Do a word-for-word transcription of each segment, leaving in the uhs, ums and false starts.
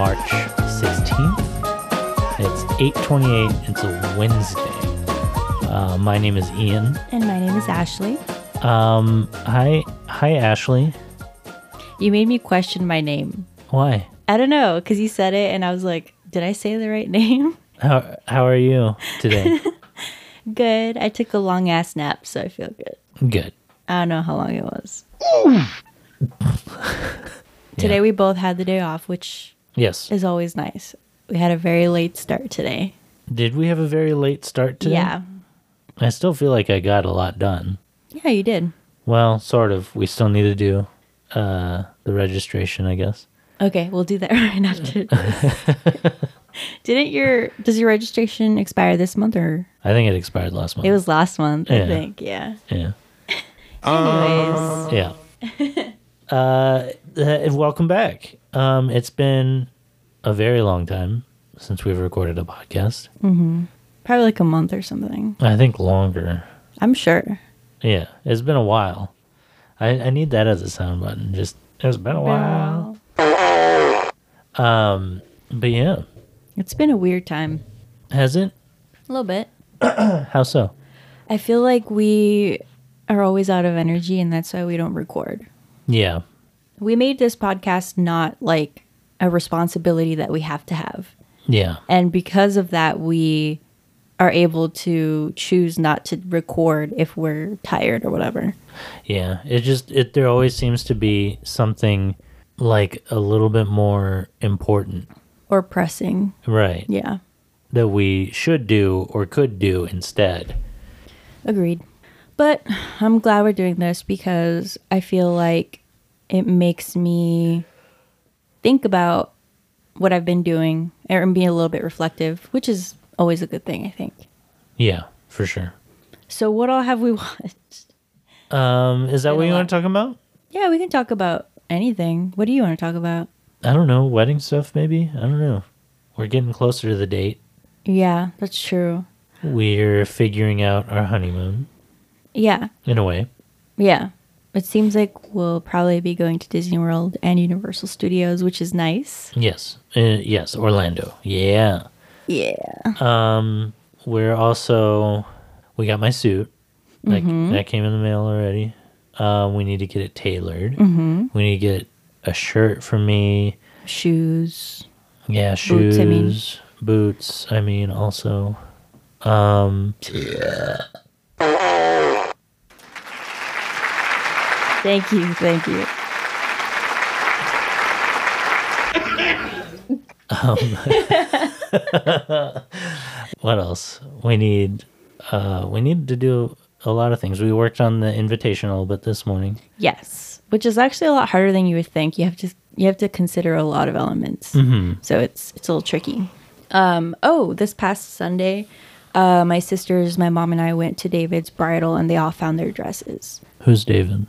March sixteenth. It's eight twenty-eight. It's a Wednesday. Uh, my name is Ian. And my name is Ashley. Um, hi, hi, Ashley. You made me question my name. Why? I don't know, because you said it, and I was like, did I say the right name? How How are you today? Good. I took a long-ass nap, so I feel good. Good. I don't know how long it was. Today yeah. We both had the day off, which yes. is always nice. We had a very late start today. Did we have a very late start today? Yeah. I still feel like I got a lot done. Yeah, you did. Well, sort of. We still need to do uh, the registration, I guess. Okay, we'll do that right after this. Didn't your, does your registration expire this month or? I think it expired last month. It was last month, I yeah. think, yeah. Yeah. Anyways. Yeah. Uh, welcome back. Um, it's been a very long time since we've recorded a podcast. Mm-hmm. Probably like a month or something. I think longer. I'm sure. Yeah, it's been a while. I, I need that as a sound button. Just, it's been a while. Um, but yeah. It's been a weird time. Has it? A little bit. How so? I feel like we are always out of energy, and that's why we don't record. Yeah. We made this podcast not like a responsibility that we have to have. Yeah. And because of that, we are able to choose not to record if we're tired or whatever. Yeah. It just, it there always seems to be something like a little bit more important. Or pressing. Right. Yeah. That we should do or could do instead. Agreed. But I'm glad we're doing this because I feel like it makes me think about what I've been doing and be a little bit reflective, which is always a good thing, I think. Yeah, for sure. So what all have we watched? Um, is that what you want to talk about? Yeah, we can talk about anything. What do you want to talk about? I don't know. Wedding stuff, maybe? I don't know. We're getting closer to the date. Yeah, that's true. We're figuring out our honeymoon. Yeah. In a way. Yeah. It seems like we'll probably be going to Disney World and Universal Studios, which is nice. Yes. Uh, yes. Orlando. Yeah. Yeah. Um, we're also, we got my suit. Like, mm-hmm. That came in the mail already. Uh, we need to get it tailored. Mm-hmm. We need to get a shirt for me. Shoes. Yeah, shoes. Boots, I mean. Boots, I mean, also. Um, yeah. Thank you, thank you. Um, what else? We need uh, we need to do a lot of things. We worked on the invitation a little bit this morning. Yes, which is actually a lot harder than you would think. You have to you have to consider a lot of elements. Mm-hmm. So it's it's a little tricky. Um, oh, this past Sunday, uh, my sisters, my mom, and I went to David's Bridal, and they all found their dresses. Who's David?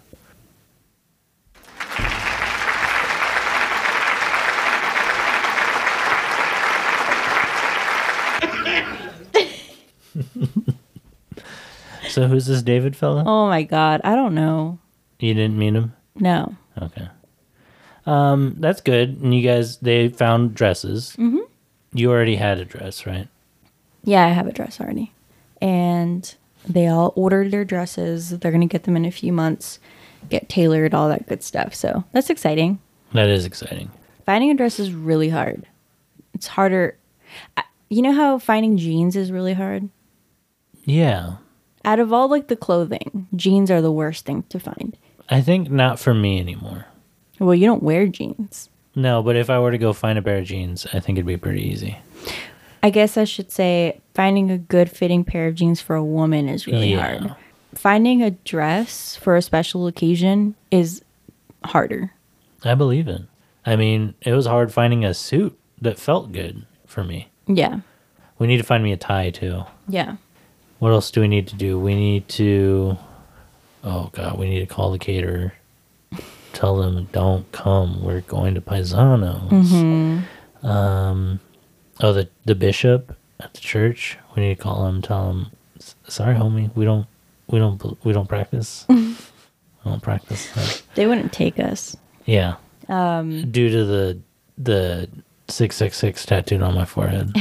So who's this David fella? Oh my god, I don't know. You didn't meet him? No. Okay. Um, that's good. And you guys, they found dresses. Mm-hmm. You already had a dress, right? Yeah, I have a dress already. And they all ordered their dresses. They're going to get them in a few months, get tailored, all that good stuff. So that's exciting. That is exciting. Finding a dress is really hard. It's harder. I, you know how finding jeans is really hard? Yeah. Out of all like the clothing, jeans are the worst thing to find. I think not for me anymore. Well, you don't wear jeans. No, but if I were to go find a pair of jeans, I think it'd be pretty easy. I guess I should say finding a good fitting pair of jeans for a woman is really yeah. hard. Finding a dress for a special occasion is harder. I believe it. I mean, it was hard finding a suit that felt good for me. Yeah. We need to find me a tie too. Yeah. What else do we need to do? We need to, oh God, we need to call the caterer. Tell them, don't come. We're going to Paisano's. Mm-hmm. Um, oh, the, the bishop at the church. We need to call him, tell him, sorry, homie, we don't, we don't, we don't practice. we don't practice. That. They wouldn't take us. Yeah. Um, due to the the six six six tattooed on my forehead.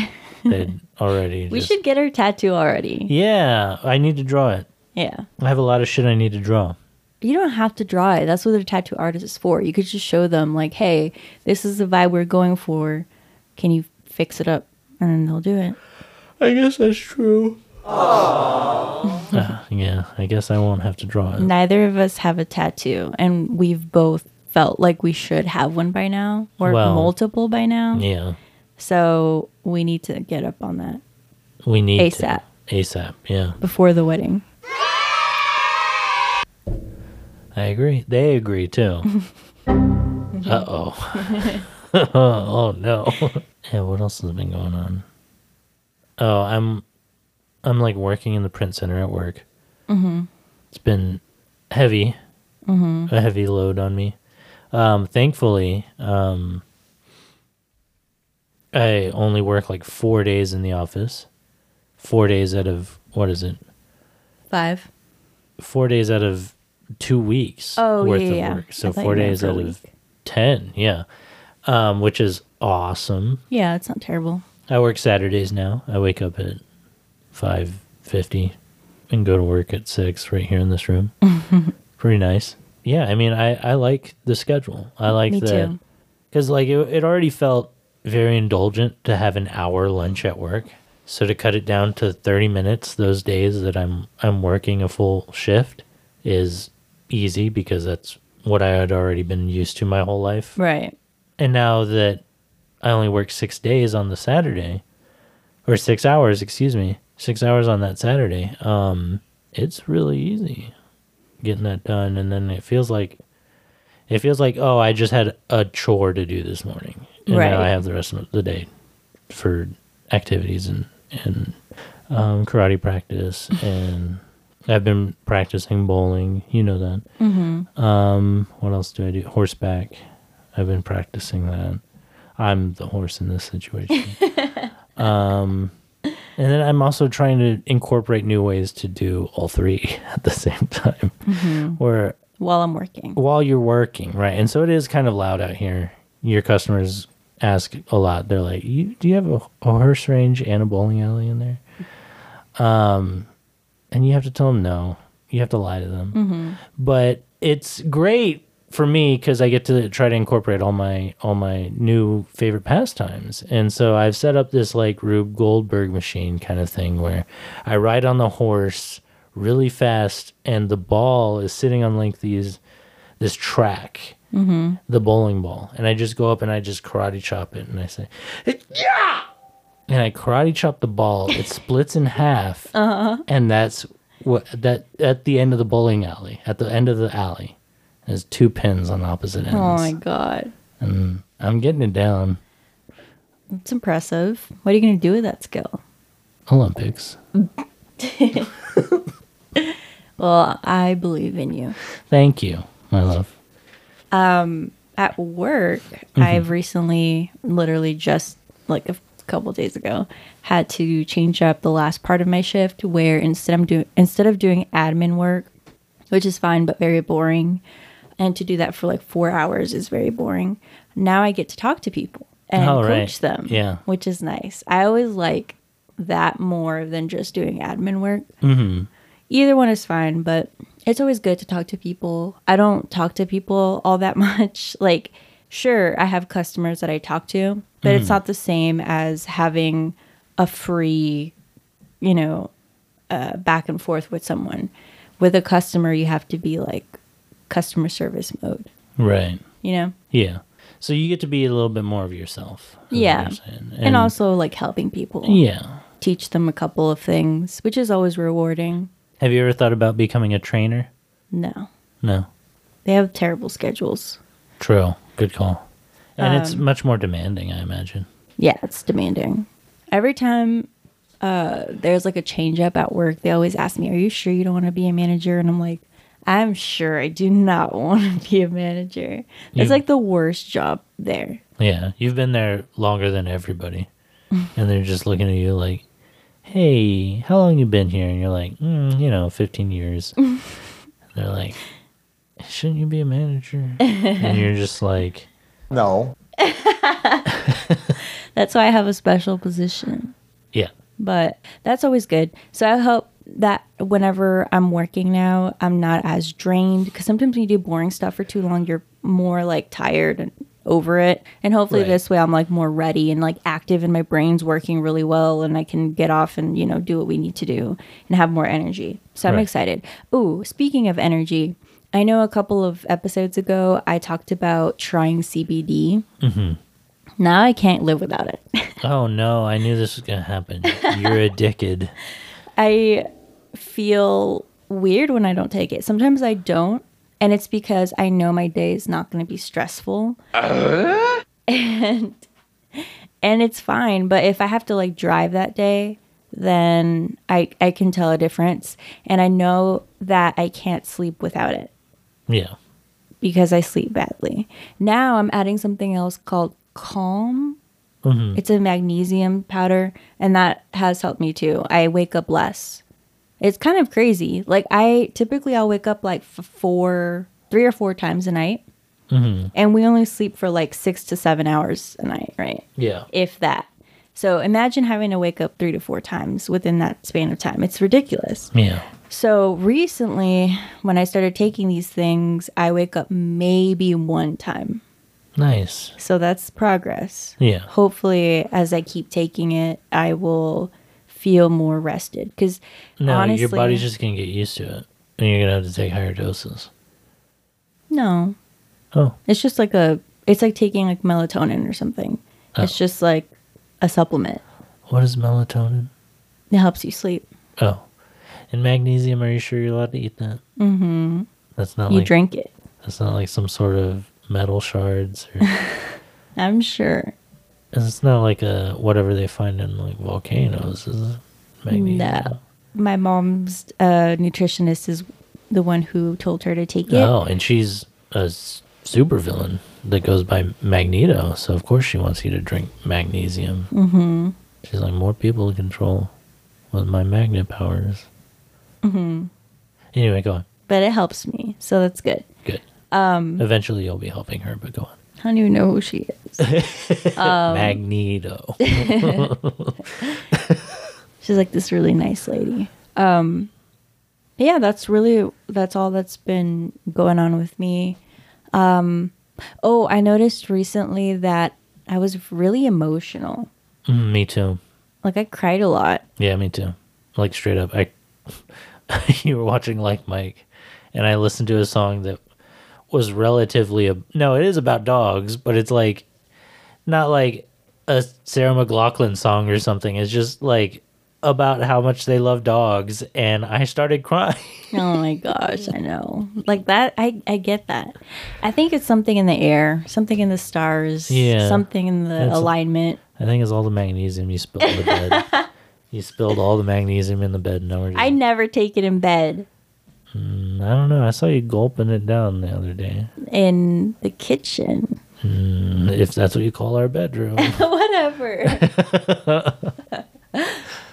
They'd already. We just... should get her tattoo already. Yeah, I need to draw it. Yeah. I have a lot of shit I need to draw. You don't have to draw it. That's what their tattoo artist is for. You could just show them, like, hey, this is the vibe we're going for. Can you fix it up? And then they'll do it. I guess that's true. uh, yeah, I guess I won't have to draw it. Neither of us have a tattoo, and we've both felt like we should have one by now, or well, multiple by now. Yeah. So we need to get up on that. We need ASAP. To. ASAP, yeah. Before the wedding. I agree. They agree, too. Uh-oh. Oh, no. Yeah, what else has been going on? Oh, I'm, I'm like, working in the print center at work. Mm-hmm. It's been heavy. Mm-hmm. A heavy load on me. Um, thankfully, um, I only work, like, four days in the office. Four days out of, what is it? Five. Four days out of... two weeks oh, worth yeah, of yeah. work. So four days out of ten, yeah. Um, which is awesome. Yeah, it's not terrible. I work Saturdays now. I wake up at five fifty and go to work at six right here in this room. Pretty nice. Yeah, I mean, I, I like the schedule. I like Me that. Because, like, it, it already felt very indulgent to have an hour lunch at work. So to cut it down to thirty minutes those days that I'm I'm working a full shift is... easy, because that's what I had already been used to my whole life. Right. And now that I only work six days on the Saturday, or six hours, excuse me, six hours on that Saturday, um, it's really easy getting that done. And then it feels like, it feels like, oh, I just had a chore to do this morning. And right. now I have the rest of the day for activities and, and um, karate practice and... I've been practicing bowling. You know that. Mm-hmm. Um, what else do I do? Horseback. I've been practicing that. I'm the horse in this situation. um, and then I'm also trying to incorporate new ways to do all three at the same time. Mm-hmm. Or while I'm working. While you're working, right. And so it is kind of loud out here. Your customers ask a lot. They're like, you, do you have a, a horse range and a bowling alley in there? Um... And you have to tell them no. You have to lie to them. Mm-hmm. But it's great for me because I get to try to incorporate all my all my new favorite pastimes. And so I've set up this like Rube Goldberg machine kind of thing where I ride on the horse really fast and the ball is sitting on like these this track, mm-hmm. the bowling ball. And I just go up and I just karate chop it and I say, yeah! And I karate chop the ball. It splits in half, uh-huh. and that's what that at the end of the bowling alley. At the end of the alley, there's two pins on opposite ends. Oh my god! And I'm getting it down. It's impressive. What are you going to do with that skill? Olympics. Well, I believe in you. Thank you, my love. Um, at work, mm-hmm. I've recently, literally, just like a. couple days ago had to change up the last part of my shift where instead I'm doing instead of doing admin work, which is fine but very boring, and to do that for like four hours is very boring. Now I get to talk to people and oh, coach right. them, yeah, which is nice. I always like that more than just doing admin work. Mm-hmm. Either one is fine, but it's always good to talk to people. I don't talk to people all that much. Like, sure, I have customers that I talk to. But it's not the same as having a free, you know, uh, back and forth with someone. With a customer, you have to be like customer service mode. Right. You know? Yeah. So you get to be a little bit more of yourself. Yeah. And, and also like helping people. Yeah. Teach them a couple of things, which is always rewarding. Have you ever thought about becoming a trainer? No. No. They have terrible schedules. True. Good call. And it's much more demanding, I imagine. Yeah, it's demanding. Every time uh, there's like a change up at work, they always ask me, are you sure you don't want to be a manager? And I'm like, I'm sure I do not want to be a manager. It's like the worst job there. Yeah, you've been there longer than everybody. And they're just looking at you like, hey, how long you been here? And you're like, mm, you know, fifteen years. And they're like, shouldn't you be a manager? And you're just like... No. That's why I have a special position. Yeah. But that's always good. So I hope that whenever I'm working now, I'm not as drained. Because sometimes when you do boring stuff for too long, you're more like tired and over it. And hopefully right. this way I'm like more ready and like active and my brain's working really well. And I can get off and, you know, do what we need to do and have more energy. So right. I'm excited. Ooh, speaking of energy, I know a couple of episodes ago I talked about trying C B D. Mm-hmm. Now I can't live without it. Oh no, I knew this was going to happen. You're addicted. I feel weird when I don't take it. Sometimes I don't, and it's because I know my day is not going to be stressful. Uh? And and it's fine, but if I have to like drive that day, then I I can tell a difference, and I know that I can't sleep without it. Yeah. Because I sleep badly. Now I'm adding something else called Calm. Mm-hmm. It's a magnesium powder, and that has helped me too. I wake up less. It's kind of crazy. Like I typically I'll wake up like four, three or four times a night, mm-hmm. and we only sleep for like six to seven hours a night, right? Yeah, if that. So imagine having to wake up three to four times within that span of time. It's ridiculous. Yeah. So recently, when I started taking these things, I wake up maybe one time. Nice. So that's progress. Yeah. Hopefully, as I keep taking it, I will feel more rested. Because no, honestly, your body's just going to get used to it. And you're going to have to take higher doses. No. Oh. It's just like a, it's like taking like melatonin or something. Oh. It's just like a supplement. What is melatonin? It helps you sleep. Oh. And magnesium, are you sure you're allowed to eat that? Mm-hmm. That's not you like. You drink it. That's not like some sort of metal shards or I'm sure it's not like a whatever they find in like volcanoes, is it? Magnesium. No, my mom's uh nutritionist is the one who told her to take it. Oh, and she's a super villain that goes by Magneto, so of course she wants you to drink magnesium. Mm-hmm. She's like, more people to control with my magnet powers. Mm-hmm. Anyway, go on. But it helps me, so that's good. Good. Um, Eventually you'll be helping her, but go on. I don't even know who she is. um, Magneto. She's like this really nice lady. Um, yeah, that's really, that's all that's been going on with me. Um, oh, I noticed recently that I was really emotional. Mm, me too. Like I cried a lot. Yeah, me too. Like straight up. I, you were watching Like Mike, and I listened to a song that was relatively a, no, it is about dogs, but it's like not like a Sarah McLachlan song or something. It's just like about how much they love dogs, and I started crying. Oh my gosh, I know. Like that, I I get that. I think it's something in the air, something in the stars, yeah, something in the it's, alignment. I think it's all the magnesium you spilled in the bed. You spilled all the magnesium in the bed. No, I you? never take it in bed. Mm, I don't know. I saw you gulping it down the other day. In the kitchen. Mm, if that's what you call our bedroom. Whatever.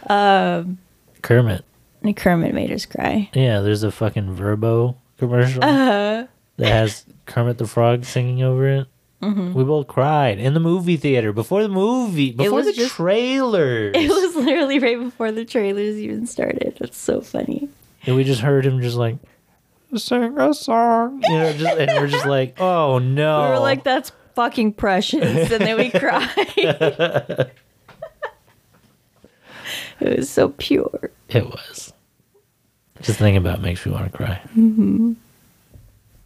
um, Kermit. Kermit made us cry. Yeah, there's a fucking Verbo commercial uh-huh. that has Kermit the Frog singing over it. Mm-hmm. We both cried in the movie theater before the movie, before the just, trailers. It was literally right before the trailers even started. That's so funny. And we just heard him just like, sing a song. You know, just, and we're just like, oh no. We were like, that's fucking precious. And then we cried. It was so pure. It was. Just thinking about it makes me want to cry. Mm-hmm.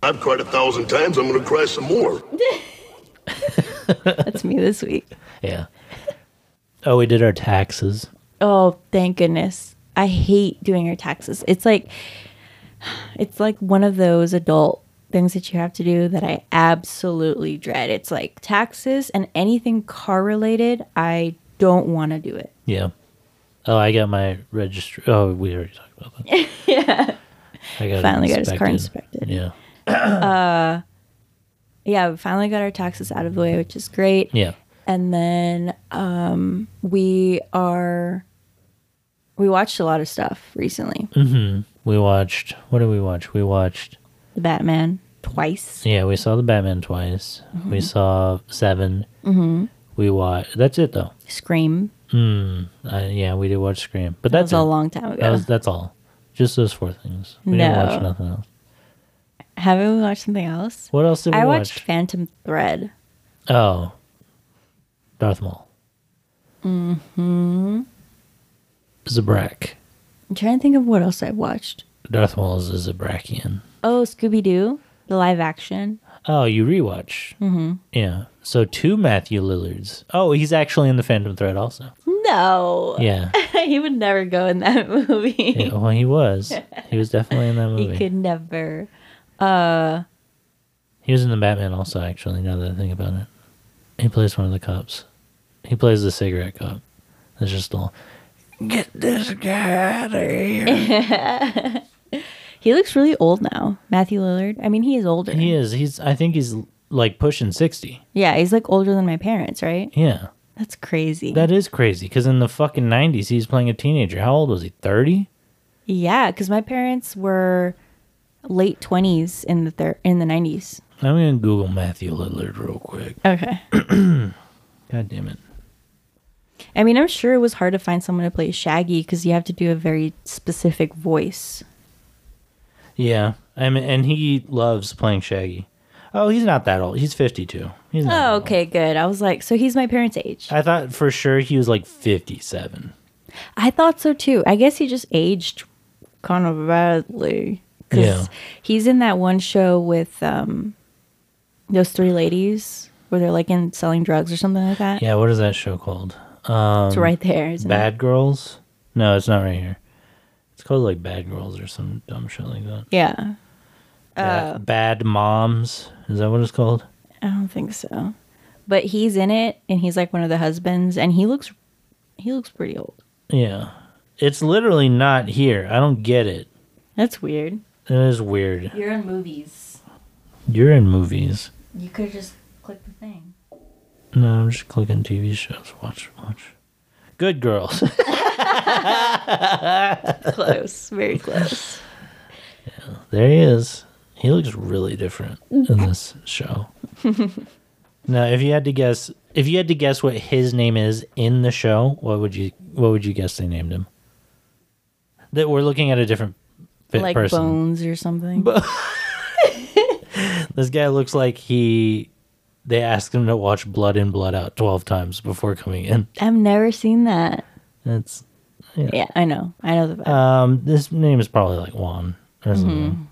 I've cried a thousand times. I'm going to cry some more. That's me this week. Yeah. Oh, we did our taxes. Oh, thank goodness. I hate doing our taxes. It's like, it's like one of those adult things that you have to do that I absolutely dread. It's like taxes and anything car related. I don't want to do it. Yeah. Oh, I got my registry. Oh, we already talked about that. Yeah. I got finally got his car inspected. Yeah. uh, yeah. We finally got our taxes out of the way, which is great. Yeah. And then um, we are. We watched a lot of stuff recently. Mm-hmm. We watched... What did we watch? We watched... The Batman twice. Yeah, we saw The Batman twice. Mm-hmm. We saw Seven. Mm-hmm. we watched. That's it, though. Scream. Mm, uh, yeah, we did watch Scream. But that that's was a long time ago. That was, that's all. Just those four things. We no. didn't watch nothing else. Haven't we watched something else? What else did we I watch? I watched Phantom Thread. Oh. Darth Maul. Mm-hmm. Zabrak. I'm trying to think of what else I watched. Darth Maul is a Zabrakian. Oh, Scooby-Doo. The live action. Oh, you rewatch. Mm-hmm. Yeah. So two Matthew Lillards. Oh, he's actually in the Phantom Thread also. No. Yeah. He would never go in that movie. Yeah, well, he was. He was definitely in that movie. He could never. Uh, he was in the Batman also, actually, now that I think about it. He plays one of the cops. He plays the cigarette cop. That's just all. Get this guy out of here. He looks really old now, Matthew Lillard. I mean, he is older. He is. He's. I think he's like pushing sixty. Yeah, he's like older than my parents, right? Yeah. That's crazy. That is crazy, because in the fucking nineties, he was playing a teenager. How old was he, thirty? Yeah, because my parents were late twenties in the thir- in the nineties. I'm going to Google Matthew Lillard real quick. Okay. God damn it. I mean, I'm sure it was hard to find someone to play Shaggy, because you have to do a very specific voice. Yeah, I mean, and he loves playing Shaggy. Oh, he's not that old. He's fifty-two. He's not oh, okay, old. Good. I was like, so he's my parents' age. I thought for sure he was like fifty-seven. I thought so, too. I guess he just aged kind of badly. Cause yeah. He's in that one show with um, those three ladies where they're like in selling drugs or something like that. Yeah, what is that show called? Um, it's right there, isn't Bad it? Bad Girls? No, it's not right here. It's called like Bad Girls or some dumb shit like that. Yeah. Uh, Bad, Bad Moms. Is that what it's called? I don't think so. But he's in it, and he's like one of the husbands, and he looks he looks pretty old. Yeah. It's literally not here. I don't get it. That's weird. It is weird. You're in movies. You're in movies. You could just click the thing. No, I'm just clicking T V shows. Watch, watch. Good Girls. Close, very close. Yeah, there he is. He looks really different in this show. Now, if you had to guess, if you had to guess what his name is in the show, what would you what would you guess they named him? That we're looking at a different fit like person. Like Bones or something. Bo- This guy looks like he. They asked him to watch Blood In, Blood Out twelve times before coming in. I've never seen that. That's yeah. yeah, I know. I know the vibe. Um, this name is probably like Juan or something.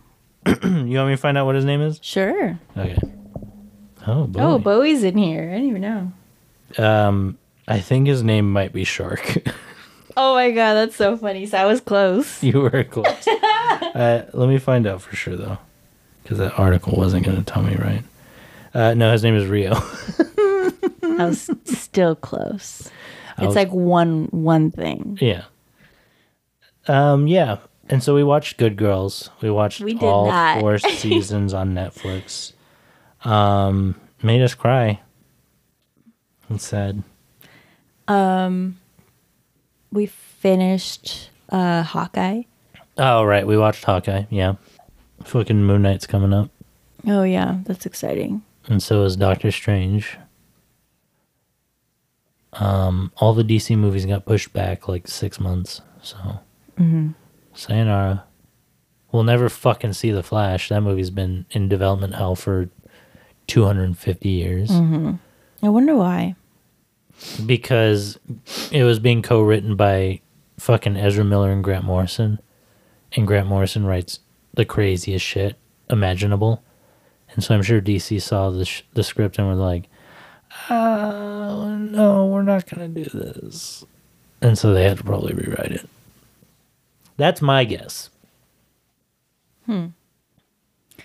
Mm-hmm. You want me to find out what his name is? Sure. Okay. Oh, Bowie. Oh, Bowie's in here. I didn't even know. Um, I think his name might be Shark. Oh my god, that's so funny. So I was close. You were close. uh, let me find out for sure though, because that article wasn't going to tell me right. Uh, no, his name is Rio. I was still close. It's was, like one one thing. Yeah. Um. Yeah. And so we watched Good Girls. We watched we all not. four seasons on Netflix. Um. Made us cry. It's sad. Um. We finished uh, Hawkeye. Oh right, we watched Hawkeye. Yeah. Fucking Moon Knight's coming up. Oh yeah, that's exciting. And so is Doctor Strange. Um, all the D C movies got pushed back like six months. So, mm-hmm. Sayonara. We'll never fucking see The Flash. That movie's been in development hell for two hundred fifty years. Mm-hmm. I wonder why. Because it was being co-written by fucking Ezra Miller and Grant Morrison. And Grant Morrison writes the craziest shit imaginable. And so I'm sure D C saw the, sh- the script and were like, oh, no, we're not going to do this. And so they had to probably rewrite it. That's my guess. Hmm.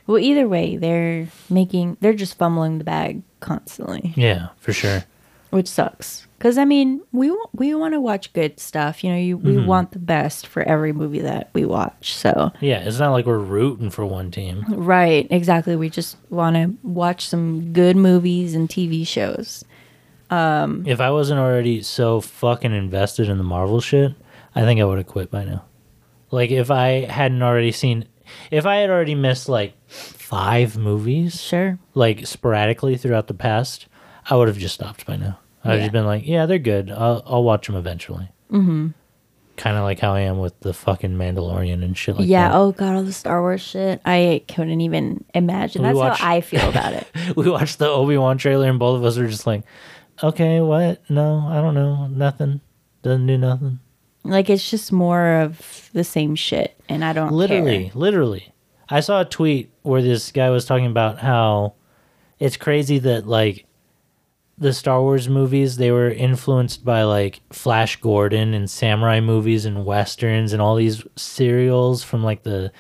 Well, either way, they're making, they're just fumbling the bag constantly. Yeah, for sure. Which sucks. Because, I mean, we we want to watch good stuff. You know, you, we mm-hmm. want the best for every movie that we watch. So yeah, it's not like we're rooting for one team. Right, exactly. We just want to watch some good movies and T V shows. Um, if I wasn't already so fucking invested in the Marvel shit, I think I would have quit by now. Like, if I hadn't already seen... If I had already missed, like, five movies... Sure. Like, sporadically throughout the past, I would have just stopped by now. I've yeah. just been like, yeah, they're good. I'll, I'll watch them eventually. Mm-hmm. Kind of like how I am with the fucking Mandalorian and shit like yeah, that. Yeah, oh God, all the Star Wars shit. I couldn't even imagine. We That's watched, how I feel about it. We watched the Obi-Wan trailer and both of us were just like, okay, what? No, I don't know. Nothing. Doesn't do nothing. Like, it's just more of the same shit, and I don't Literally, care. literally. I saw a tweet where this guy was talking about how it's crazy that, like, the Star Wars movies, they were influenced by, like, Flash Gordon and samurai movies and westerns and all these serials from, like, the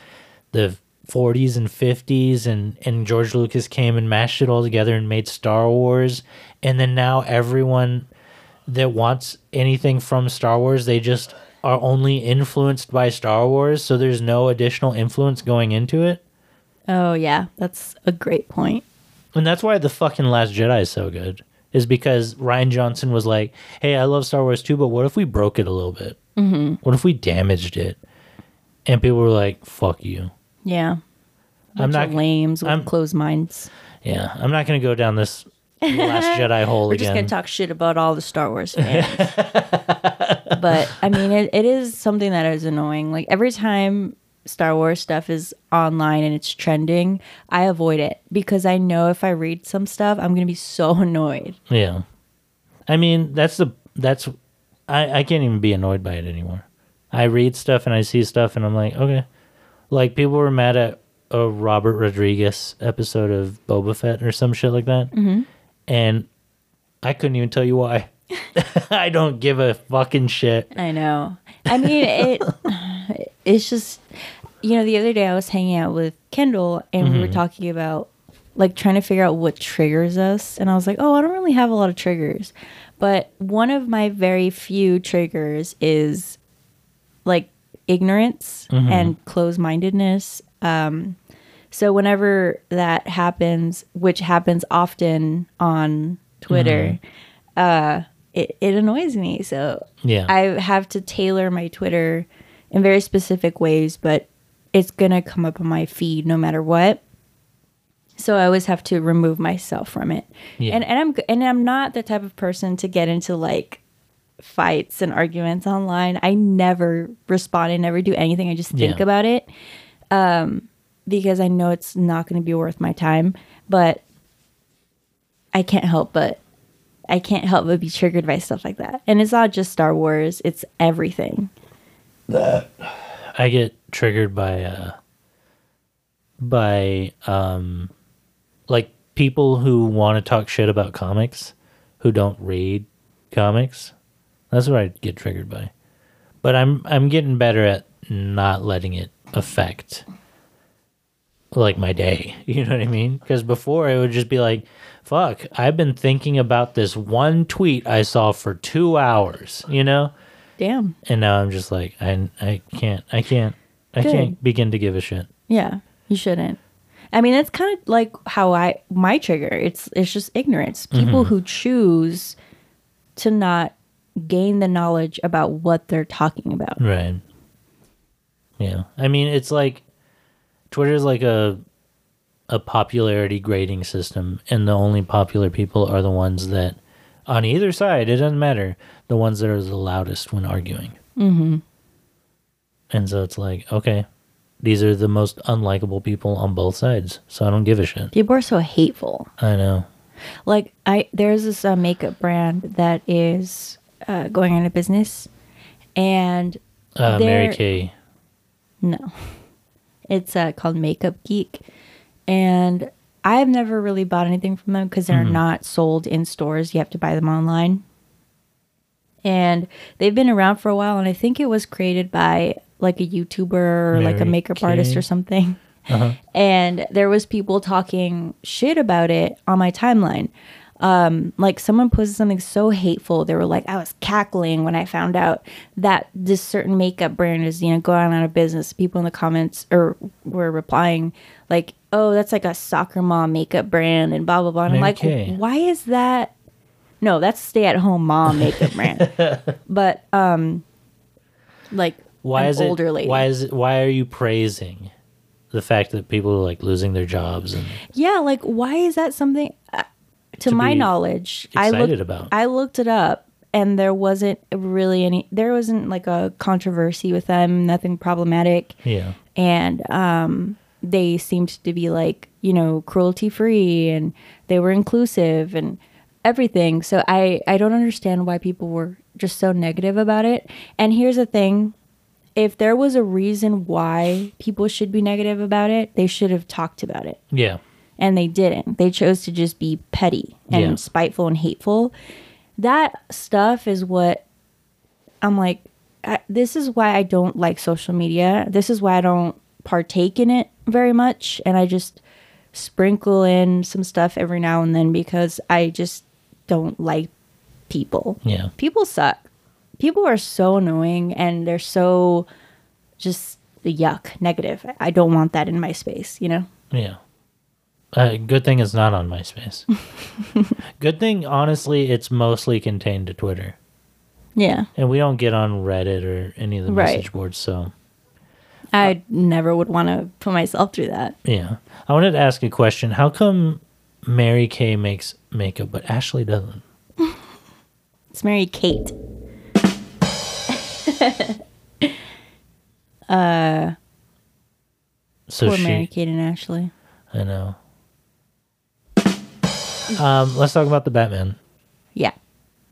the forties and fifties, and, and George Lucas came and mashed it all together and made Star Wars, and then now everyone that wants anything from Star Wars, they just are only influenced by Star Wars, so there's no additional influence going into it. Oh, yeah. That's a great point. And that's why the fucking Last Jedi is so good, is because Ryan Johnson was like, hey, I love Star Wars too, but what if we broke it a little bit? Mm-hmm. What if we damaged it? And people were like, fuck you. Yeah. I'm not lames with I'm, closed minds. Yeah. I'm not going to go down this Last Jedi hole We're again. We're just going to talk shit about all the Star Wars fans. But, I mean, it, it is something that is annoying. Like, every time Star Wars stuff is online and it's trending, I avoid it because I know if I read some stuff, I'm going to be so annoyed. Yeah. I mean, that's the, that's, I, I can't even be annoyed by it anymore. I read stuff and I see stuff and I'm like, okay. Like, people were mad at a Robert Rodriguez episode of Boba Fett or some shit like that. Mm-hmm. And I couldn't even tell you why. I don't give a fucking shit. I know. I mean, it. It's just, you know, the other day I was hanging out with Kendall and mm-hmm. we were talking about, like, trying to figure out what triggers us. And I was like, oh, I don't really have a lot of triggers. But one of my very few triggers is, like, ignorance mm-hmm. and closed-mindedness. Um, so whenever that happens, which happens often on Twitter, mm-hmm. uh, it, it annoys me. So yeah. I have to tailor my Twitter in very specific ways, but it's going to come up on my feed no matter what. So I always have to remove myself from it. Yeah. And and I'm and I'm not the type of person to get into, like, fights and arguments online. I never respond. I never do anything. I just think yeah. about it um, because I know it's not going to be worth my time. But I can't help but I can't help but be triggered by stuff like that. And it's not just Star Wars. It's everything. That I get triggered by uh by um like people who want to talk shit about comics who don't read comics. That's what I get triggered by. But I'm I'm getting better at not letting it affect, like, my day. You know what I mean? Because before it would just be like, fuck, I've been thinking about this one tweet I saw for two hours, you know? Damn. And now I'm just like, I, I can't, I can't, I Good. can't begin to give a shit. Yeah, you shouldn't. I mean, that's kind of like how I, my trigger, it's it's just ignorance. People mm-hmm. who choose to not gain the knowledge about what they're talking about. Right. Yeah. I mean, it's like, Twitter's like a, a popularity grading system, and the only popular people are the ones that, on either side, it doesn't matter, the ones that are the loudest when arguing. Mm-hmm. And so it's like, okay, these are the most unlikable people on both sides, so I don't give a shit. People are so hateful. I know. Like, I there's this uh, makeup brand that is uh, going out of business, and Uh, Mary Kay. No. It's uh, called Makeup Geek, and I've never really bought anything from them because they're mm-hmm. not sold in stores. You have to buy them online. And they've been around for a while, and I think it was created by, like, a YouTuber or Mary like a makeup Kay. artist or something. Uh-huh. And there was people talking shit about it on my timeline. Um, like, someone posted something so hateful. They were like, I was cackling when I found out that this certain makeup brand is, you know, going out of business. People in the comments or were replying like, oh, that's like a soccer mom makeup brand and blah, blah, blah. And I'm like, why is that? No, that's stay-at-home mom makeup brand. But, um, like, why is it, older lady. Why is it, why are you praising the fact that people are, like, losing their jobs? And yeah, like, why is that something? Uh, to, to my knowledge, I looked, about. I looked it up, and there wasn't really any, there wasn't like a controversy with them, nothing problematic. Yeah. And um, they seemed to be like, you know, cruelty free, and they were inclusive and everything. So I, I don't understand why people were just so negative about it. And here's the thing. If there was a reason why people should be negative about it, they should have talked about it. Yeah. And they didn't. They chose to just be petty and yeah. spiteful and hateful. That stuff is what I'm like, I, this is why I don't like social media. This is why I don't partake in it very much. And I just sprinkle in some stuff every now and then because I just don't like people. Yeah. People suck. People are so annoying, and they're so just yuck, negative. I don't want that in my space, you know? Yeah. Uh, good thing it's not on MySpace. Good thing, honestly, it's mostly contained to Twitter. Yeah. And we don't get on Reddit or any of the right. message boards, so. I uh, never would want to put myself through that. Yeah. I wanted to ask a question. How come Mary Kay makes makeup, but Ashley doesn't? It's Mary Kate. uh, so poor she, Mary Kate and Ashley. I know. Um, let's talk about The Batman. Yeah,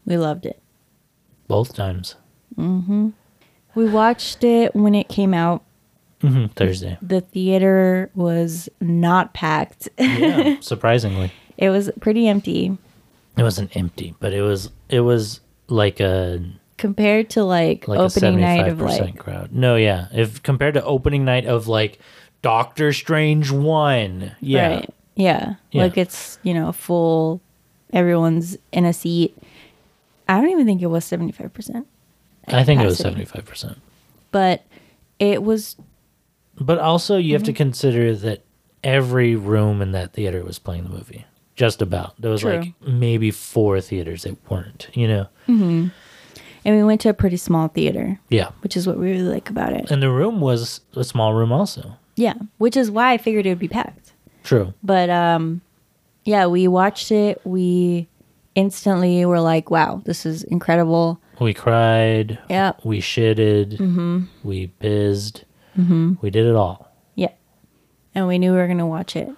we loved it. Both times. Mm-hmm. We watched it when it came out. Mm-hmm, Thursday. The theater was not packed. Yeah, surprisingly. It was pretty empty. It wasn't empty, but it was it was like a. Compared to like, like opening night of like crowd. No, yeah. If compared to opening night of like Doctor Strange one. Yeah. Right. Yeah. Yeah. Like it's, you know, full, everyone's in a seat. I don't even think it was seventy-five percent. I think it was seventy-five percent. But it was. But also you mm-hmm. have to consider that every room in that theater was playing the movie. Just about. There was True. like maybe four theaters that weren't, you know? Mm-hmm. And we went to a pretty small theater. Yeah. Which is what we really like about it. And the room was a small room also. Yeah. Which is why I figured it would be packed. True. But um, yeah, we watched it. We instantly were like, wow, this is incredible. We cried. Yeah. We shitted. Mm-hmm. We bizzed. Mm-hmm. We did it all. Yeah. And we knew we were going to watch it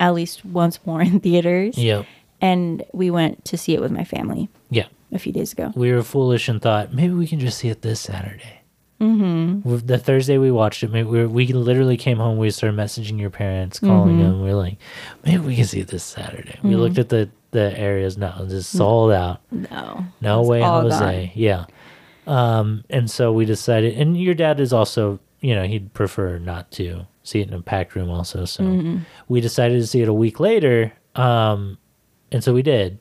at least once more in theaters. Yeah. And we went to see it with my family. Yeah. A few days ago. We were foolish and thought, maybe we can just see it this Saturday. Mm-hmm. The Thursday we watched it, maybe we, were, we literally came home, we started messaging your parents, calling mm-hmm. them. We were like, maybe we can see it this Saturday. Mm-hmm. We looked at the, the areas, no, it's just sold out. No. No way, Jose. Gone. Yeah. Um, and so we decided, and your dad is also, you know, he'd prefer not to see it in a packed room also. So mm-hmm. we decided to see it a week later. Um, and so we did.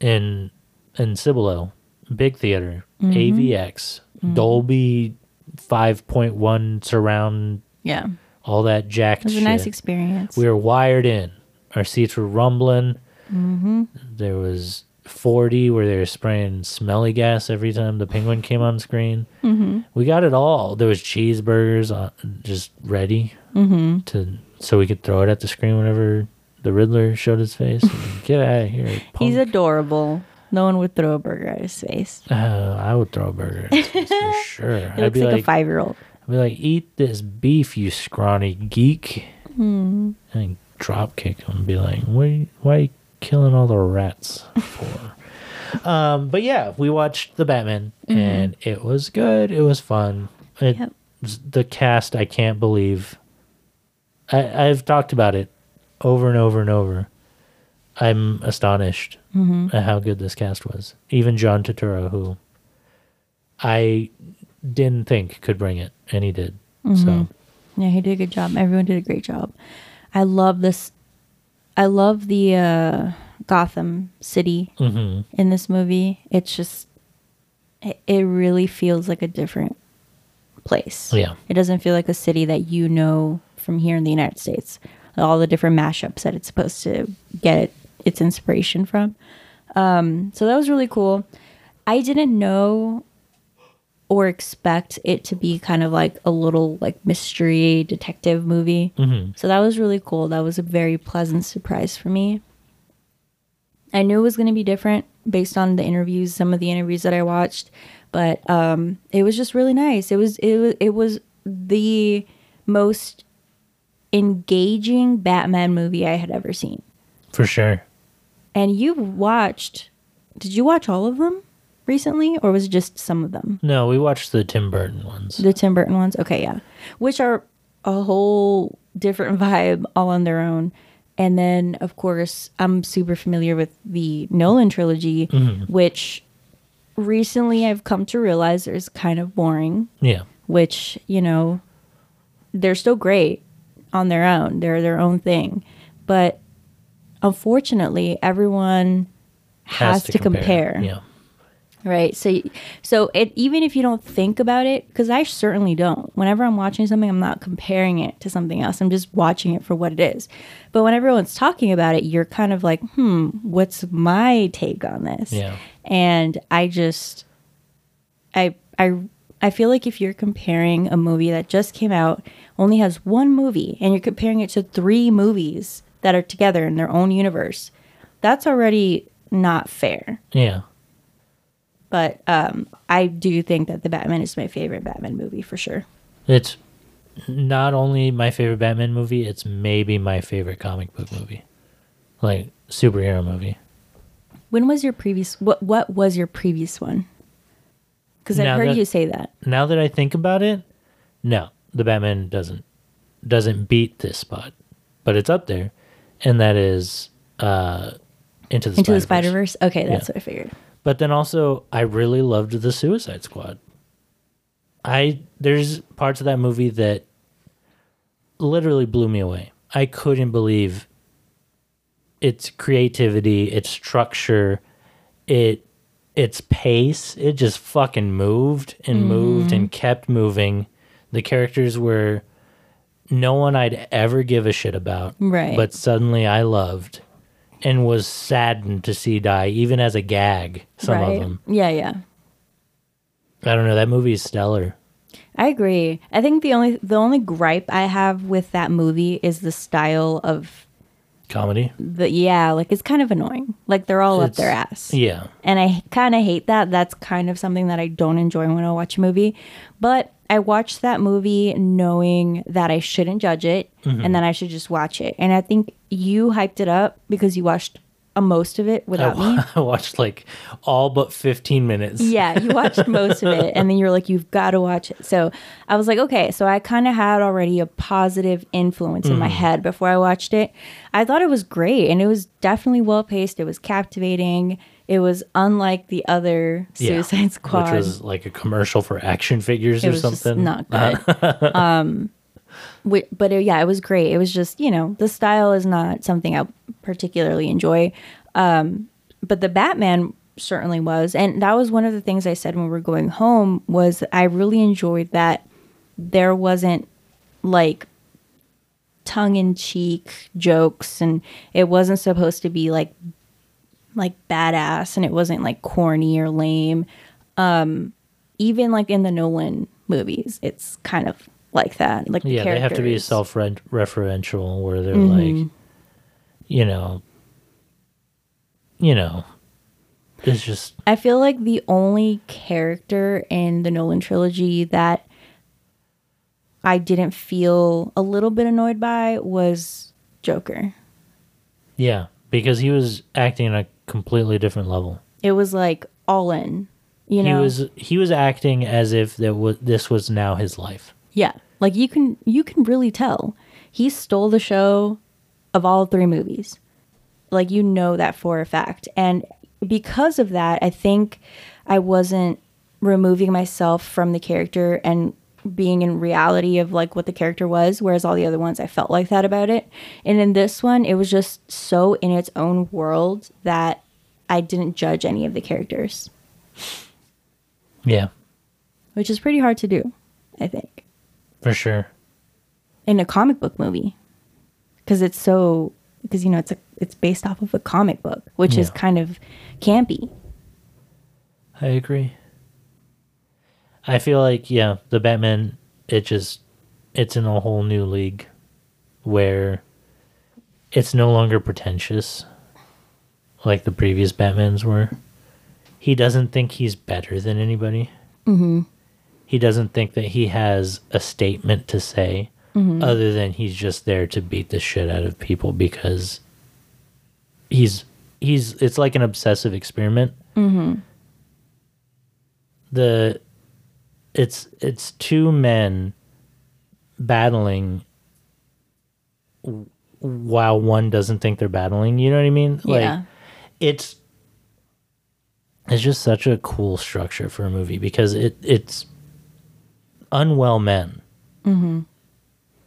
And in Cibolo, big theater, mm-hmm. A V X, mm-hmm. Dolby five point one surround, yeah, all that jacked shit. It was a shit. nice experience. We were wired in. Our seats were rumbling. Mm-hmm. There was forty where they were spraying smelly gas every time the penguin came on screen. Mm-hmm. We got it all. There was cheeseburgers on, just ready mm-hmm. to so we could throw it at the screen whenever the Riddler showed his face. Get out of here, punk. He's adorable. No one would throw a burger at his face. Oh, uh, I would throw a burger at his face for sure. It I'd looks be like, like a five-year-old. I'd be like, eat this beef, you scrawny geek. Mm. And drop kick him and be like, why, why are you killing all the rats for? um, but yeah, we watched The Batman, mm-hmm. and it was good. It was fun. It, yep. The cast, I can't believe. I, I've talked about it over and over and over. I'm astonished mm-hmm. at how good this cast was. Even John Turturro, who I didn't think could bring it, and he did. Mm-hmm. So, yeah, he did a good job. Everyone did a great job. I love this. I love the uh, Gotham City mm-hmm. in this movie. It's just, it, it really feels like a different place. Yeah, it doesn't feel like a city that you know from here in the United States. All the different mashups that it's supposed to get its inspiration from. Um, so that was really cool. I didn't know or expect it to be kind of like a little like mystery detective movie. Mm-hmm. So that was really cool. That was a very pleasant surprise for me. I knew it was going to be different based on the interviews, some of the interviews that I watched, but um, it was just really nice. It was it was, it was the most engaging Batman movie I had ever seen. For sure. And you watched, did you watch all of them recently, or was it just some of them? No, we watched the Tim Burton ones. The Tim Burton ones? Okay, yeah. Which are a whole different vibe all on their own. And then, of course, I'm super familiar with the Nolan trilogy, mm-hmm. which recently I've come to realize is kind of boring. Yeah. Which, you know, they're still great on their own. They're their own thing. But unfortunately, everyone has, has to, to compare. compare. Yeah. Right. So so it, even if you don't think about it, because I certainly don't. Whenever I'm watching something, I'm not comparing it to something else. I'm just watching it for what it is. But when everyone's talking about it, you're kind of like, hmm, what's my take on this? Yeah. And I just, I, I, I feel like if you're comparing a movie that just came out, only has one movie, and you're comparing it to three movies that are together in their own universe, that's already not fair. Yeah. But um, I do think that The Batman is my favorite Batman movie, for sure. It's not only my favorite Batman movie, it's maybe my favorite comic book movie. Like, superhero movie. When was your previous... What What was your previous one? Because I've heard that, you say that. Now that I think about it, no. The Batman doesn't doesn't beat this spot. But it's up there. And that is uh, Into the Spider-Verse. Into the Spider-Verse? Okay, that's yeah. what I figured. But then also, I really loved The Suicide Squad. I There's parts of that movie that literally blew me away. I couldn't believe its creativity, its structure, it its pace. It just fucking moved and mm. moved and kept moving. The characters were no one I'd ever give a shit about. Right. But suddenly I loved and was saddened to see die, even as a gag, some right. of them. Yeah, yeah. I don't know. That movie is stellar. I agree. I think the only the only gripe I have with that movie is the style of... Comedy? The, yeah, like, it's kind of annoying. Like, they're all it's, up their ass. Yeah. And I kind of hate that. That's kind of something that I don't enjoy when I watch a movie. But I watched that movie knowing that I shouldn't judge it, mm-hmm. and then I should just watch it. And I think you hyped it up because you watched uh, most of it without I, me. I watched like all but fifteen minutes. Yeah, you watched most of it, and then you were like, you've got to watch it. So I was like, okay, so I kind of had already a positive influence mm. in my head before I watched it. I thought it was great, and it was definitely well-paced. It was captivating. It was unlike the other Suicide yeah, Squad. Which was like a commercial for action figures it or was something. Just not good. um, but it, yeah, it was great. It was just, you know, the style is not something I particularly enjoy. Um, but the Batman certainly was. And that was one of the things I said when we were going home was I really enjoyed that there wasn't like tongue-in-cheek jokes. And it wasn't supposed to be like like badass, and it wasn't like corny or lame. Um, even like in the Nolan movies, it's kind of like that. Like yeah, the they have to be self-referential where they're mm-hmm. like, you know, you know, it's just... I feel like the only character in the Nolan trilogy that I didn't feel a little bit annoyed by was Joker. Yeah, because he was acting in a completely different level. It was like all in, you know. He was he was acting as if that was this was now his life. Yeah, like you can you can really tell he stole the show of all three movies. Like, you know that for a fact, and because of that, I think I wasn't removing myself from the character and being in reality of like what the character was, whereas all the other ones I felt like that about it. And in this one, it was just so in its own world that I didn't judge any of the characters. Yeah. Which is pretty hard to do, I think. For sure. In a comic book movie. Because it's so, because you know, it's a, it's based off of a comic book, which yeah. is kind of campy. I agree. I feel like, yeah, the Batman, it just, it's in a whole new league where it's no longer pretentious. like the previous Batmans were. He doesn't think he's better than anybody. Mm-hmm. He doesn't think that he has a statement to say, mm-hmm. other than he's just there to beat the shit out of people because he's he's it's like an obsessive experiment. Mm-hmm. The it's it's two men battling while one doesn't think they're battling. You know what I mean? Yeah. Like it's it's just such a cool structure for a movie because it it's unwell men mm-hmm.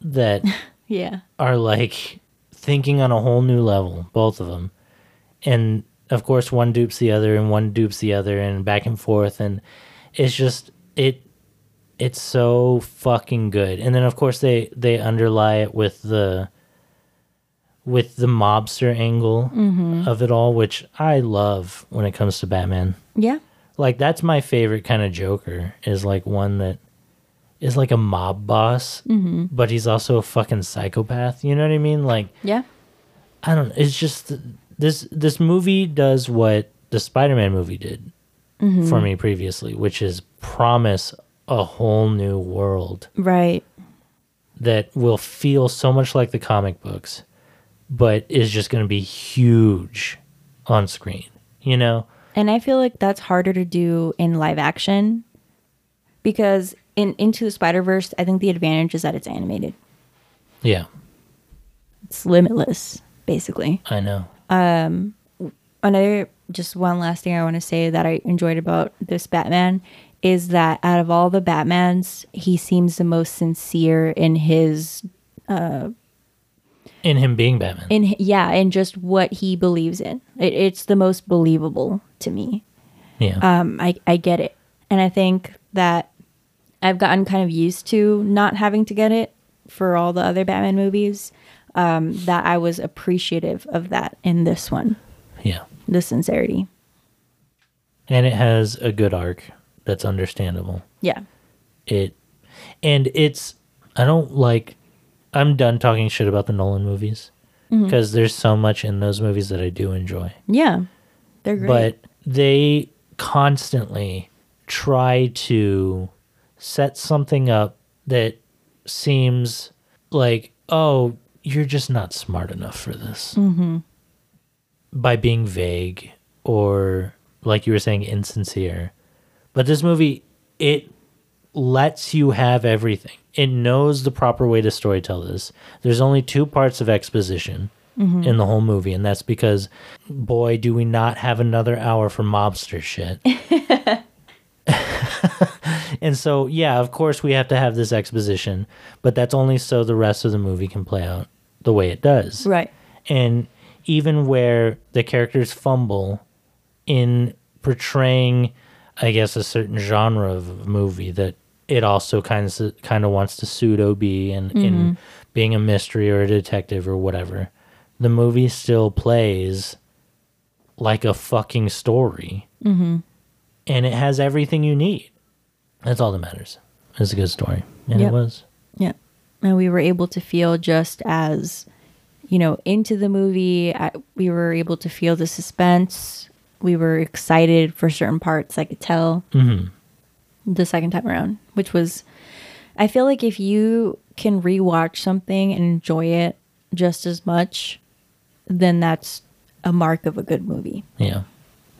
that yeah. are like thinking on a whole new level, both of them. And of course one dupes the other and one dupes the other and back and forth, and it's just it it's so fucking good. And then of course they they underlie it with the with the mobster angle mm-hmm. of it all, which I love when it comes to Batman. Yeah. Like that's my favorite kind of Joker, is like one that is like a mob boss, mm-hmm. but he's also a fucking psychopath. You know what I mean? Like, yeah. I don't know. It's just this this movie does what the Spider-Man movie did mm-hmm. for me previously, which is promise a whole new world. Right. That will feel so much like the comic books, but is just going to be huge on screen, you know? And I feel like that's harder to do in live action because in Into the Spider-Verse, I think the advantage is that it's animated. Yeah. It's limitless, basically. I know. Um, another, just one last thing I want to say that I enjoyed about this Batman is that out of all the Batmans, he seems the most sincere in his... Uh, in him being Batman. In Yeah, and just what he believes in. It, it's the most believable to me. Yeah. Um, I, I get it. And I think that I've gotten kind of used to not having to get it for all the other Batman movies, um, that I was appreciative of that in this one. Yeah. The sincerity. And it has a good arc that's understandable. Yeah. It, and it's, I don't like, I'm done talking shit about the Nolan movies because mm-hmm. there's so much in those movies that I do enjoy. Yeah. They're great. But they constantly try to set something up that seems like, oh, you're just not smart enough for this. Mm-hmm. By being vague or, like you were saying, insincere. But this movie, it lets you have everything. It knows the proper way to storytell this. There's only two parts of exposition mm-hmm. in the whole movie, and that's because, boy, do we not have another hour for mobster shit. And so, yeah, of course we have to have this exposition, but that's only so the rest of the movie can play out the way it does. Right. And even where the characters fumble in portraying, I guess, a certain genre of movie that it also kind of kind of wants to pseudo be in, mm-hmm. in being a mystery or a detective or whatever, the movie still plays like a fucking story. Mm-hmm. And it has everything you need. That's all that matters. It's a good story. And yep. it was. Yeah. And we were able to feel just as, you know, into the movie. I, we were able to feel the suspense. We were excited for certain parts, I could tell, mm-hmm. the second time around, which was, I feel like if you can rewatch something and enjoy it just as much, then that's a mark of a good movie. Yeah.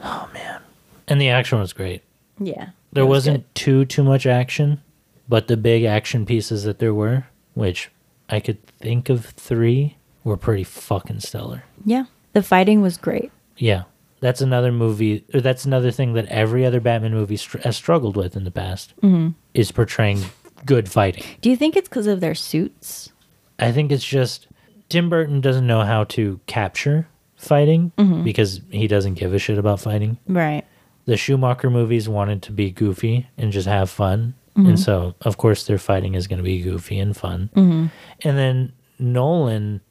Oh, man. And the action was great. Yeah. There was wasn't good. too, too much action, but the big action pieces that there were, which I could think of three, were pretty fucking stellar. Yeah. The fighting was great. Yeah. That's another movie, or that's another thing that every other Batman movie str- has struggled with in the past, mm-hmm. is portraying good fighting. Do you think it's because of their suits? I think it's just Tim Burton doesn't know how to capture fighting mm-hmm. because he doesn't give a shit about fighting. Right. The Schumacher movies wanted to be goofy and just have fun. Mm-hmm. And so, of course, their fighting is going to be goofy and fun. Mm-hmm. And then Nolan,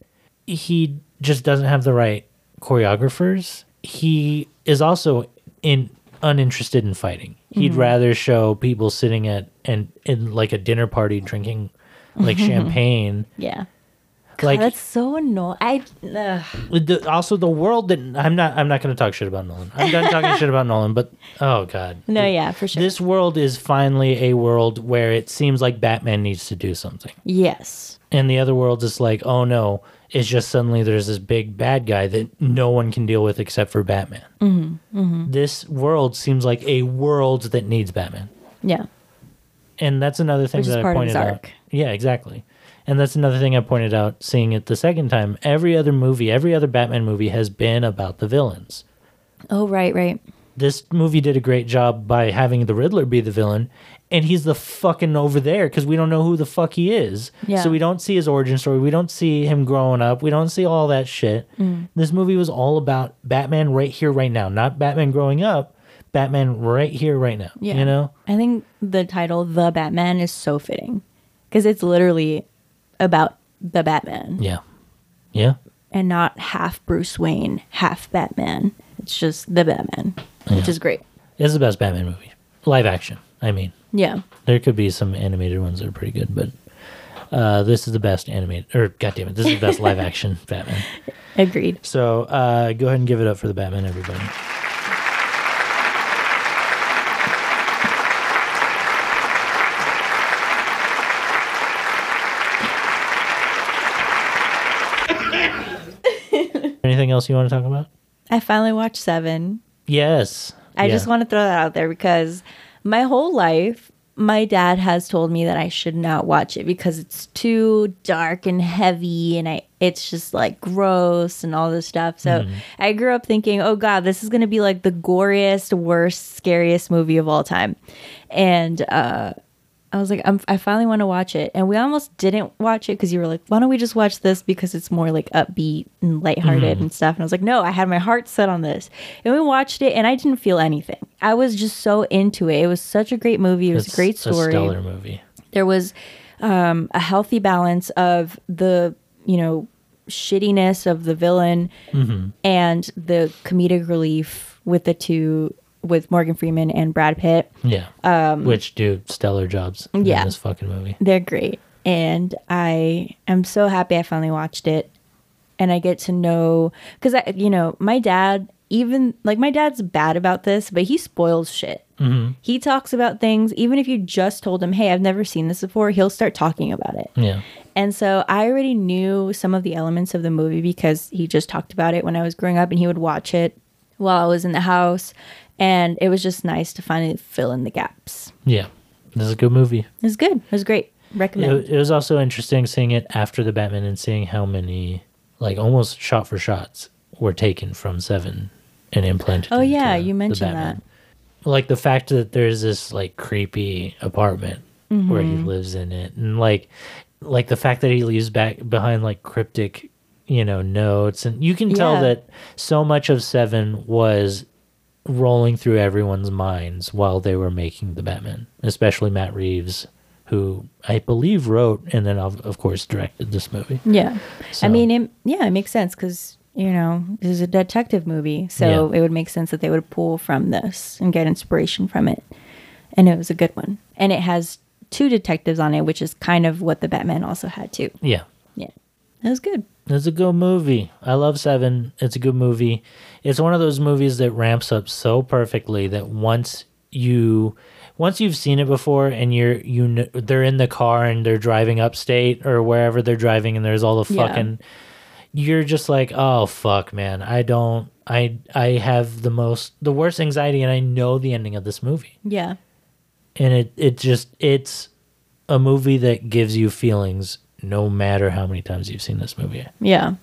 he just doesn't have the right choreographers. He is also in uninterested in fighting. Mm-hmm. He'd rather show people sitting at and in like a dinner party drinking like champagne. Yeah. God, like that's so annoying. I uh. the, also the world that I'm not. I'm not going to talk shit about Nolan. I'm done talking shit about Nolan. But oh god, no, the, yeah, for sure. This world is finally a world where it seems like Batman needs to do something. Yes. And the other world is like, oh no, it's just suddenly there's this big bad guy that no one can deal with except for Batman. Mm-hmm, mm-hmm. This world seems like a world that needs Batman. Yeah. And that's another thing Which that I pointed out. Yeah, exactly. And that's another thing I pointed out, seeing it the second time. Every other movie, every other Batman movie has been about the villains. Oh, right, right. This movie did a great job by having the Riddler be the villain, and he's the fucking over there because we don't know who the fuck he is. Yeah. So we don't see his origin story. We don't see him growing up. We don't see all that shit. Mm. This movie was all about Batman right here, right now. Not Batman growing up, Batman right here, right now. Yeah. You know? I think the title, The Batman, is so fitting because it's literally about the Batman. Yeah. Yeah. And not half Bruce Wayne, half Batman. It's just the Batman, yeah. Which is great. It's the best Batman movie. Live action, I mean. Yeah. There could be some animated ones that are pretty good, but uh, this is the best animated, or goddammit, this is the best live action Batman. Agreed. So uh, go ahead and give it up for the Batman, everybody. Anything else you want to talk about? I finally watched Seven. Yes. I yeah. just want to throw that out there because my whole life, my dad has told me that I should not watch it because it's too dark and heavy and I it's just like gross and all this stuff. So mm. I grew up thinking, oh God, this is going to be like the goriest, worst, scariest movie of all time. And uh, I was like, I'm, I finally want to watch it. And we almost didn't watch it because you were like, why don't we just watch this because it's more like upbeat and lighthearted mm. and stuff. And I was like, no, I had my heart set on this. And we watched it and I didn't feel anything. I was just so into it. It was such a great movie. It was it's a great story. A stellar movie. There was um, a healthy balance of the, you know, shittiness of the villain mm-hmm. and the comedic relief with the two with Morgan Freeman and Brad Pitt. Yeah. Um, which do stellar jobs yeah, in this fucking movie. They're great. And I am so happy I finally watched it. And I get to know, because, I, you know, my dad, even, like, my dad's bad about this, but he spoils shit. Mm-hmm. He talks about things, even if you just told him, hey, I've never seen this before, he'll start talking about it. Yeah. And so I already knew some of the elements of the movie because he just talked about it when I was growing up and he would watch it while I was in the house. And it was just nice to finally fill in the gaps. Yeah. This is a good movie. It was good. It was great. Recommend. It, it was also interesting seeing it after the Batman and seeing how many, like, almost shot for shots were taken from Seven and implanted. Oh, yeah. You mentioned that. Like, the fact that there's this, like, creepy apartment mm-hmm. where he lives in it. And, like, like the fact that he leaves back behind, like, cryptic, you know, notes. And you can tell yeah. that so much of Seven was rolling through everyone's minds while they were making the Batman, especially Matt Reeves, who I believe wrote and then of, of course directed this movie. Yeah. So, I mean, it, yeah, it makes sense because, you know, this is a detective movie. So yeah. it would make sense that they would pull from this and get inspiration from it. And it was a good one. And it has two detectives on it, which is kind of what the Batman also had too. Yeah. Yeah. It was good. It's a good movie. I love Seven. It's a good movie. It's one of those movies that ramps up so perfectly that once you, once you've seen it before and you're you know, they're in the car and they're driving upstate or wherever they're driving and there's all the fucking, yeah. you're just like, oh fuck, man, I don't, I I have the most the worst anxiety and I know the ending of this movie. Yeah, and it it just it's a movie that gives you feelings. No matter how many times you've seen this movie. Yeah.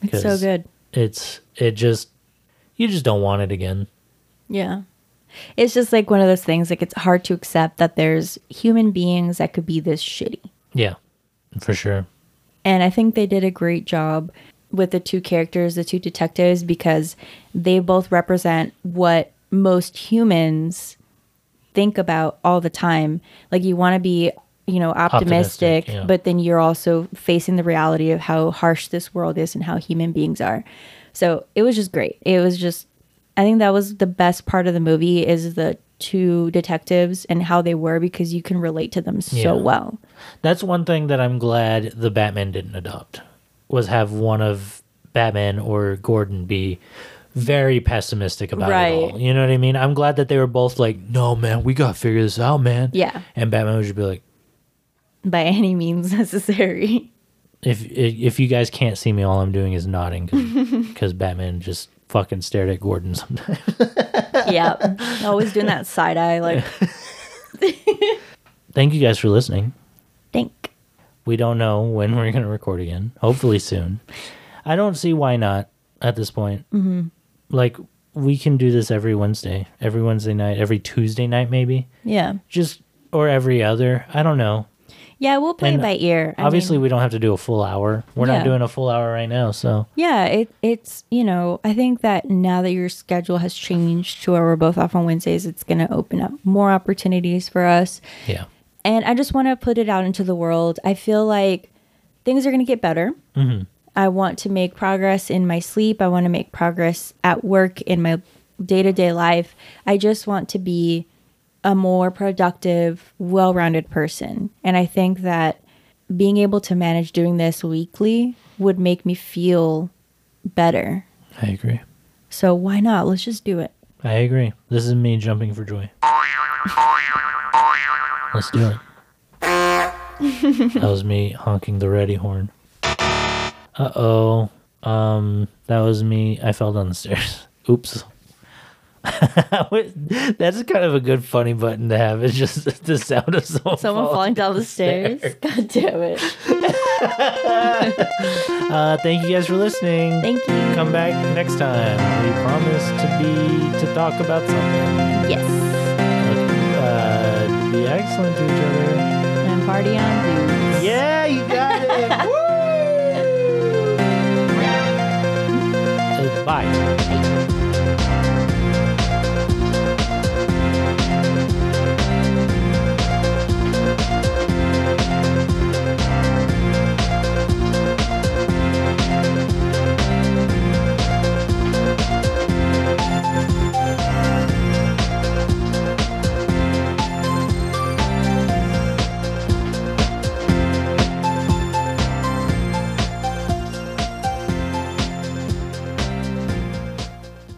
It's so good. It's, it just, you just don't want it again. Yeah. It's just like one of those things, like it's hard to accept that there's human beings that could be this shitty. Yeah, for sure. And I think they did a great job with the two characters, the two detectives, because they both represent what most humans think about all the time. Like you want to be you know, optimistic, optimistic yeah. but then you're also facing the reality of how harsh this world is and how human beings are. So it was just great. It was just, I think that was the best part of the movie is the two detectives and how they were because you can relate to them so yeah. well. That's one thing that I'm glad the Batman didn't adopt. was have one of Batman or Gordon be very pessimistic about right. it all. You know what I mean? I'm glad that they were both like, no, man, we got to figure this out, man. Yeah. And Batman would just be like, by any means necessary. If if you guys can't see me, all I'm doing is nodding because Batman just fucking stared at Gordon sometimes. Yeah. Always doing that side eye. Like. Thank you guys for listening. Thank. We don't know when we're going to record again. Hopefully soon. I don't see why not at this point. Mm-hmm. Like, we can do this every Wednesday, every Wednesday night, every Tuesday night maybe. Yeah. Just, or every other. I don't know. Yeah, we'll play and it by ear. I obviously, mean, we don't have to do a full hour. We're yeah. not doing a full hour right now, so. Yeah, it it's, you know, I think that now that your schedule has changed to where we're both off on Wednesdays, it's going to open up more opportunities for us. Yeah. And I just want to put it out into the world. I feel like things are going to get better. Mm-hmm. I want to make progress in my sleep. I want to make progress at work in my day-to-day life. I just want to be a more productive, well-rounded person. And I think that being able to manage doing this weekly would make me feel better. I agree. So why not? Let's just do it. I agree. This is me jumping for joy. Let's do it. That was me honking the ready horn. Uh-oh. Um, that was me. I fell down the stairs. Oops. That's kind of a good funny button to have. It's just the sound of someone, someone falling, falling down the stairs. stairs. God damn it. uh, thank you guys for listening. Thank you. Come back next time. We promise to be to talk about something. Yes. Uh, be excellent to each other. And party on.